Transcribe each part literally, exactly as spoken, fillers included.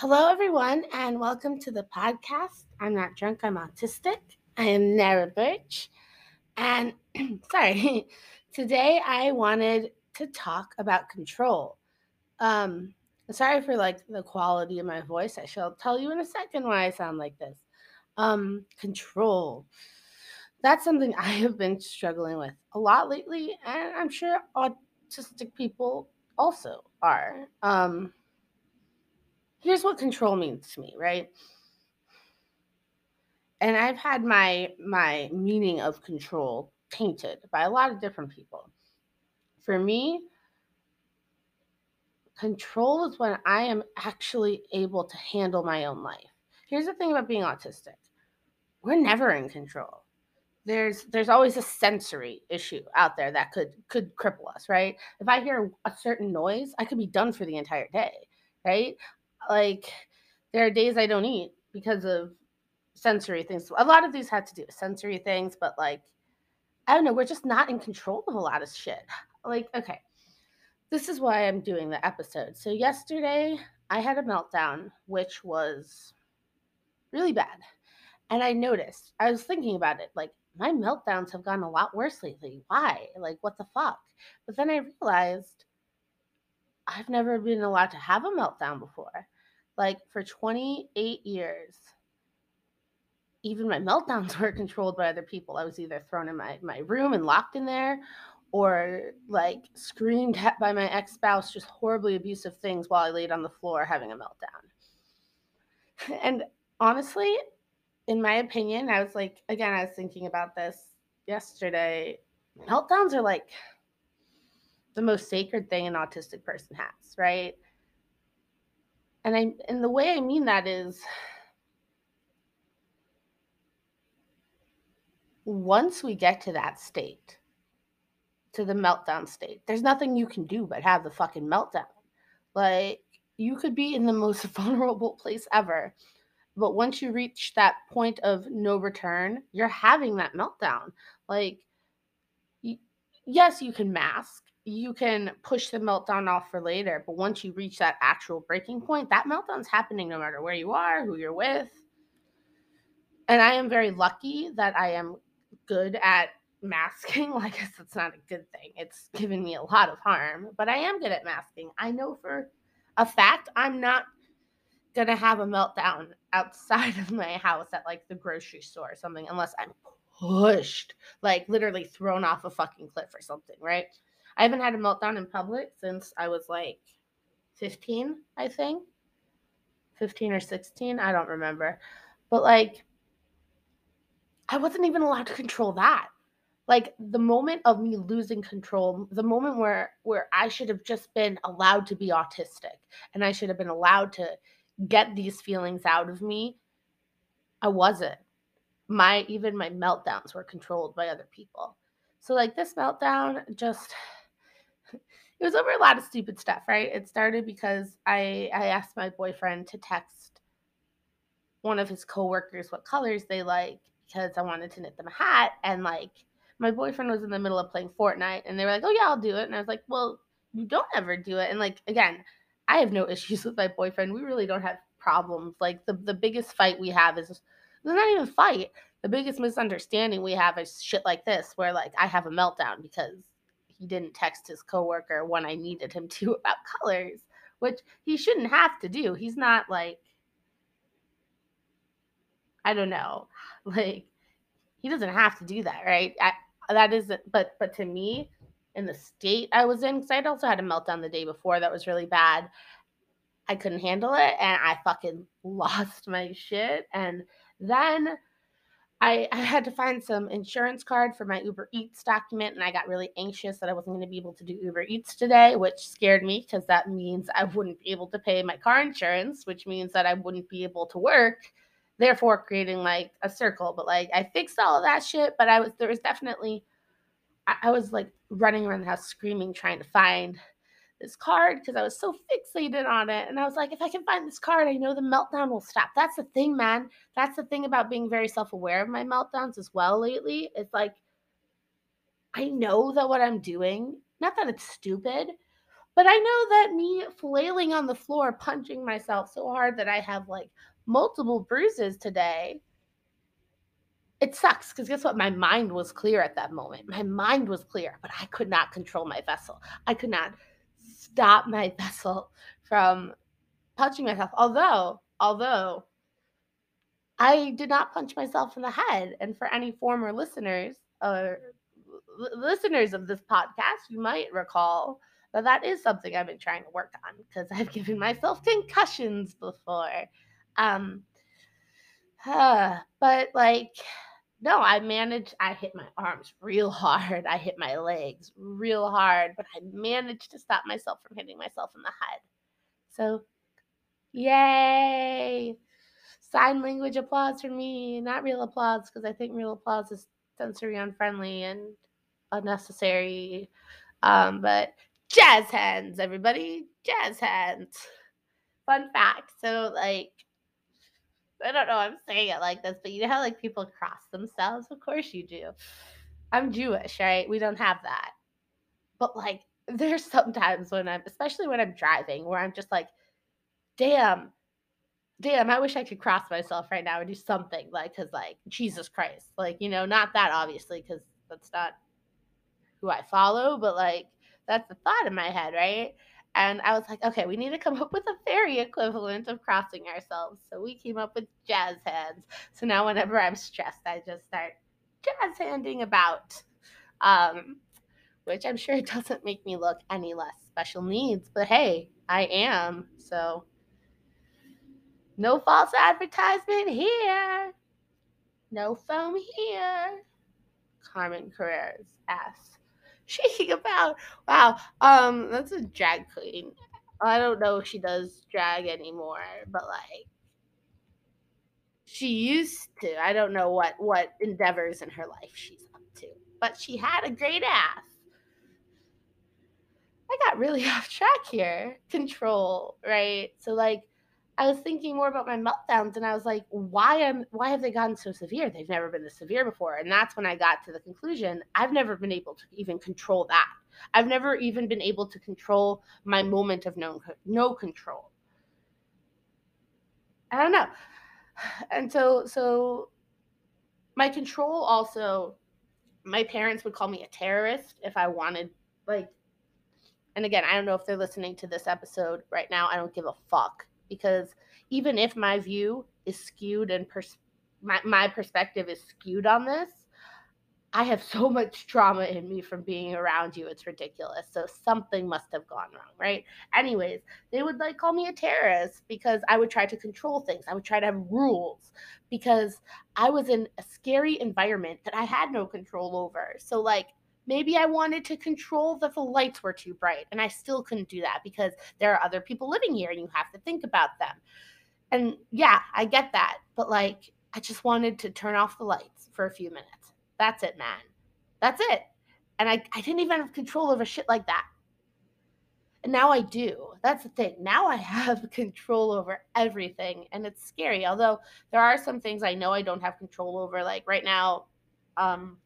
Hello, everyone, and welcome to the podcast. I'm not drunk, I'm autistic. I am Nara Birch. And sorry, today I wanted to talk about control. Um, sorry for like the quality of my voice. I shall tell you in a second why I sound like this. Um, control. That's something I have been struggling with a lot lately, and I'm sure autistic people also are. Um, Here's what control means to me, right? And I've had my my meaning of control tainted by a lot of different people. For me, control is when I am actually able to handle my own life. Here's the thing about being autistic. We're never in control. There's there's always a sensory issue out there that could could cripple us, right? If I hear a certain noise, I could be done for the entire day, right? Like, there are days I don't eat because of sensory things. A lot of these had to do with sensory things, but, like, I don't know. We're just not in control of a lot of shit. Like, okay, this is why I'm doing the episode. So yesterday I had a meltdown, which was really bad. And I noticed, I was thinking about it, like, my meltdowns have gotten a lot worse lately. Why? Like, what the fuck? But then I realized I've never been allowed to have a meltdown before. Like, for twenty-eight years, even my meltdowns were controlled by other people. I was either thrown in my, my room and locked in there, or like screamed at by my ex-spouse just horribly abusive things while I laid on the floor having a meltdown. And honestly, in my opinion, I was like, again, I was thinking about this yesterday. Meltdowns are like the most sacred thing an autistic person has, right? And I, and the way I mean that is, once we get to that state, to the meltdown state, there's nothing you can do but have the fucking meltdown. Like, you could be in the most vulnerable place ever, but once you reach that point of no return, you're having that meltdown. Like, y- yes, you can mask. You can push the meltdown off for later, but once you reach that actual breaking point, that meltdown's happening no matter where you are, who you're with. And I am very lucky that I am good at masking. Well, I guess that's not a good thing. It's given me a lot of harm, but I am good at masking. I know for a fact I'm not going to have a meltdown outside of my house at like the grocery store or something, unless I'm pushed, like literally thrown off a fucking cliff or something, right? I haven't had a meltdown in public since I was like fifteen, I think. fifteen or sixteen, I don't remember. But like, I wasn't even allowed to control that. Like, the moment of me losing control, the moment where, where I should have just been allowed to be autistic and I should have been allowed to get these feelings out of me, I wasn't. My, even my meltdowns were controlled by other people. So like, this meltdown just... It was over a lot of stupid stuff, right? It started because I, I asked my boyfriend to text one of his coworkers what colors they like because I wanted to knit them a hat. And, like, my boyfriend was in the middle of playing Fortnite, and they were like, oh, yeah, I'll do it. And I was like, well, you don't ever do it. And, like, again, I have no issues with my boyfriend. We really don't have problems. Like, the, the biggest fight we have is not even a fight. The biggest misunderstanding we have is shit like this where, like, I have a meltdown because he didn't text his coworker when I needed him to about colors, which he shouldn't have to do. He's not, like, I don't know. Like, he doesn't have to do that, right? I, that isn't, but, but to me, in the state I was in, because I'd also had a meltdown the day before that was really bad, I couldn't handle it, and I fucking lost my shit. And then I, I had to find some insurance card for my Uber Eats document, and I got really anxious that I wasn't going to be able to do Uber Eats today, which scared me because that means I wouldn't be able to pay my car insurance, which means that I wouldn't be able to work, therefore creating, like, a circle. But, like, I fixed all of that shit, but I was there was definitely I, I was, like, running around the house screaming, trying to find this card because I was so fixated on it. And I was like, if I can find this card, I know the meltdown will stop. That's the thing, man. That's the thing about being very self-aware of my meltdowns as well lately. It's like, I know that what I'm doing, not that it's stupid, But I know that me flailing on the floor, punching myself so hard that I have like multiple bruises today, it sucks because guess what? My mind was clear at that moment. My mind was clear, but I could not control my vessel. I could not stop my vessel from punching myself. Although, although I did not punch myself in the head. And for any former listeners or l- listeners of this podcast, you might recall that that is something I've been trying to work on because I've given myself concussions before. Um, uh, but like, no, I managed, I hit my arms real hard. I hit my legs real hard, but I managed to stop myself from hitting myself in the head. So yay. Sign language applause for me, not real applause, because I think real applause is sensory unfriendly and unnecessary. Um, but jazz hands, everybody. Jazz hands. Fun fact. So, like, I don't know why I'm saying it like this, but you know how, like, people cross themselves? Of course you do. I'm Jewish, right? We don't have that. But, like, there's sometimes when I'm, especially when I'm driving, where I'm just like, damn. Damn, I wish I could cross myself right now and do something, like, because, like, Jesus Christ. Like, you know, not that, obviously, because that's not who I follow, but, like, that's the thought in my head, right? And I was like, okay, we need to come up with a fairy equivalent of crossing ourselves. So we came up with jazz hands. So now whenever I'm stressed, I just start jazz handing about, um, which I'm sure doesn't make me look any less special needs. But, hey, I am, so... no false advertisement here. No foam here. Carmen Carreras asks. Shaking about. Wow. Um, that's a drag queen. I don't know if she does drag anymore, but like she used to. I don't know what, what endeavors in her life she's up to. But she had a great ass. I got really off track here. Control, right? So like I was thinking more about my meltdowns, and I was like, why am why have they gotten so severe? They've never been this severe before. And that's when I got to the conclusion, I've never been able to even control that. I've never even been able to control my moment of no, no control. I don't know. And so, so my control also, my parents would call me a terrorist if I wanted, like, and again, I don't know if they're listening to this episode right now. I don't give a fuck. Because even if my view is skewed and pers- my, my perspective is skewed on this, I have so much trauma in me from being around you. It's ridiculous. So something must have gone wrong, right? Anyways, they would like call me a terrorist because I would try to control things. I would try to have rules because I was in a scary environment that I had no control over. So like, maybe I wanted to control that the lights were too bright, and I still couldn't do that because there are other people living here, and you have to think about them. And yeah, I get that, but like, I just wanted to turn off the lights for a few minutes. That's it, man. That's it. And I, I didn't even have control over shit like that. And now I do. That's the thing. Now I have control over everything, and it's scary. Although there are some things I know I don't have control over. Like right now, um,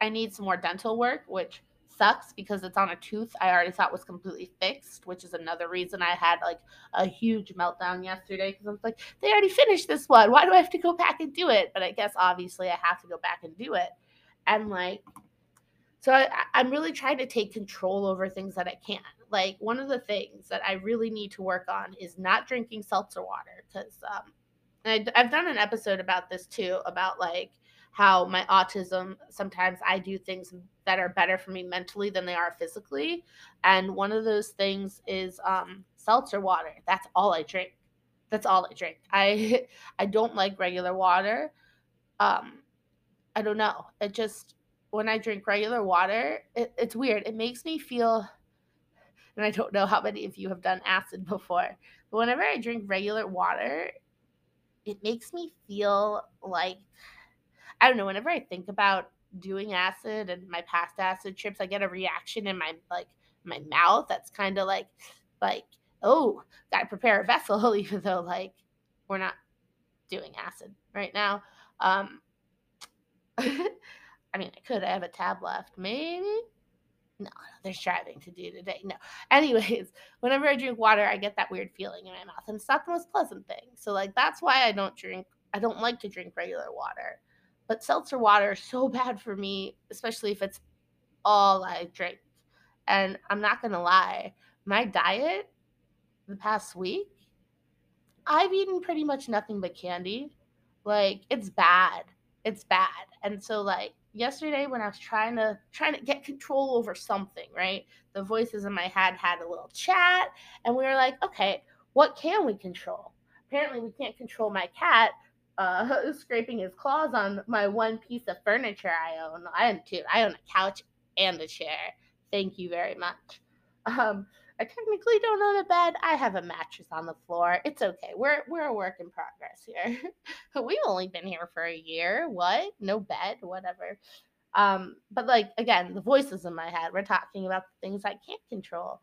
I need some more dental work, which sucks because it's on a tooth I already thought was completely fixed, which is another reason I had like a huge meltdown yesterday because I was like, they already finished this one. Why do I have to go back and do it? But I guess obviously I have to go back and do it. And like, so I, I'm really trying to take control over things that I can. Like one of the things that I really need to work on is not drinking seltzer water because um, I, I've done an episode about this too, about like, how my autism, sometimes I do things that are better for me mentally than they are physically. And one of those things is um, seltzer water. That's all I drink. That's all I drink. I I don't like regular water. Um, I don't know. It just, when I drink regular water, it, it's weird. It makes me feel, and I don't know how many of you have done acid before, but whenever I drink regular water, it makes me feel like, I don't know, whenever I think about doing acid and my past acid trips, I get a reaction in my, like, my mouth that's kind of like, like, oh, got to prepare a vessel, even though, like, we're not doing acid right now. Um, I mean, I could. I have a tab left. Maybe. No, they're striving to do today. No. Anyways, whenever I drink water, I get that weird feeling in my mouth. And it's not the most pleasant thing. So, like, that's why I don't drink. I don't like to drink regular water. But seltzer water is so bad for me, especially if it's all I drink. And I'm not going to lie. My diet the past week, I've eaten pretty much nothing but candy. Like, it's bad. It's bad. And so, like, yesterday when I was trying to trying to get control over something, right? The voices in my head had a little chat, and we were like, okay, what can we control? Apparently, we can't control my cat uh, scraping his claws on my one piece of furniture I own. I own two. I own a couch and a chair. Thank you very much. Um, I technically don't own a bed. I have a mattress on the floor. It's okay. We're we're a work in progress here. We've only been here for a year. What? No bed? Whatever. Um, but like, again, the voices in my head, we're talking about the things I can't control.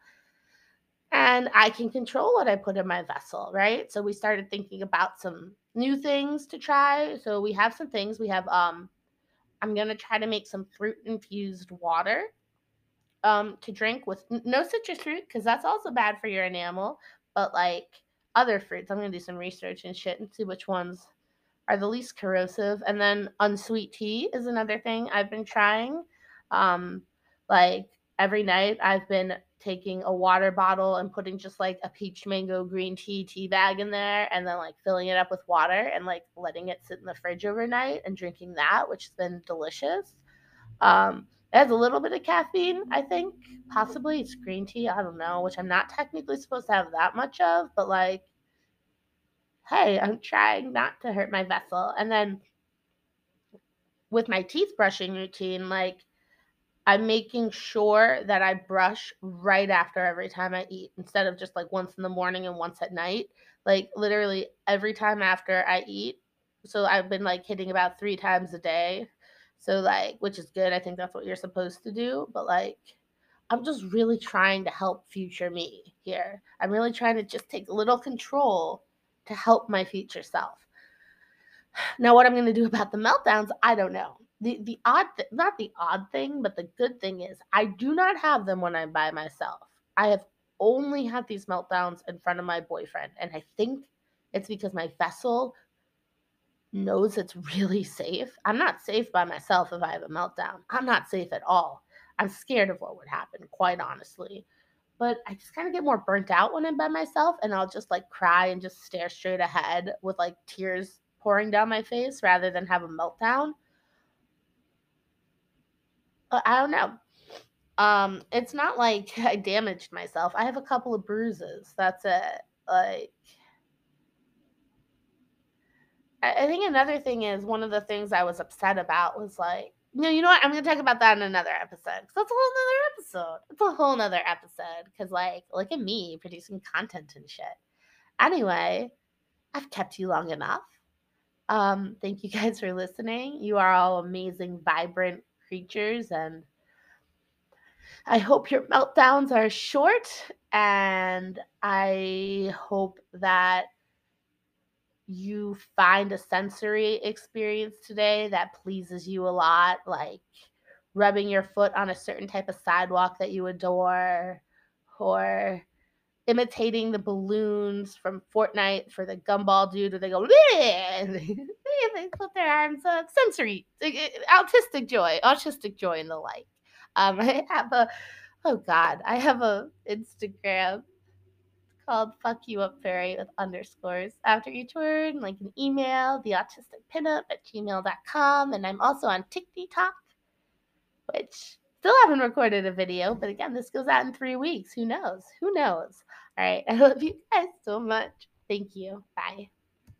And I can control what I put in my vessel, right? So we started thinking about some new things to try. So we have some things. We have, um, I'm going to try to make some fruit-infused water. Um, to drink with no citrus fruit, because that's also bad for your enamel, but like other fruits. I'm going to do some research and shit and see which ones are the least corrosive. And then unsweet tea is another thing I've been trying. Um, like every night I've been taking a water bottle and putting just like a peach mango green tea tea bag in there, and then like filling it up with water and like letting it sit in the fridge overnight and drinking that, which has been delicious. Um, It has a little bit of caffeine, I think. Possibly it's green tea, I don't know, which I'm not technically supposed to have that much of, but like, hey, I'm trying not to hurt my vessel. And then with my teeth brushing routine, like, I'm making sure that I brush right after every time I eat instead of just like once in the morning and once at night. Like, literally every time after I eat. So I've been like hitting about three times a day. So, like, which is good. I think that's what you're supposed to do. But, like, I'm just really trying to help future me here. I'm really trying to just take a little control to help my future self. Now, what I'm going to do about the meltdowns, I don't know. The the odd th- not the odd thing, but the good thing is I do not have them when I'm by myself. I have only had these meltdowns in front of my boyfriend. And I think it's because my vessel knows it's really safe. I'm not safe by myself if I have a meltdown. I'm not safe at all. I'm scared of what would happen, quite honestly. But I just kind of get more burnt out when I'm by myself, and I'll just like cry and just stare straight ahead with like tears pouring down my face rather than have a meltdown. I don't know. Um, it's not like I damaged myself. I have a couple of bruises. That's it. Like, I think another thing is one of the things I was upset about was like, no, you know what? I'm going to talk about that in another episode. Because that's a whole nother episode. It's a whole nother episode. Because like, look at me producing content and shit. Anyway, I've kept you long enough. Um, thank you guys for listening. You are all amazing, vibrant creatures. And I hope your meltdowns are short. And I hope that you find a sensory experience today that pleases you a lot, like rubbing your foot on a certain type of sidewalk that you adore, or imitating the balloons from Fortnite for the gumball dude where they go, and they, they put their arms up. Sensory, autistic joy, autistic joy and the like. Um, I have a, oh God, I have a Instagram called Fuck You Up Fairy with underscores after each word, and like an email, the autistic pinup at gmail dot com. And I'm also on TikTok, which still haven't recorded a video, but again, this goes out in three weeks. Who knows? Who knows? All right. I love you guys so much. Thank you. Bye.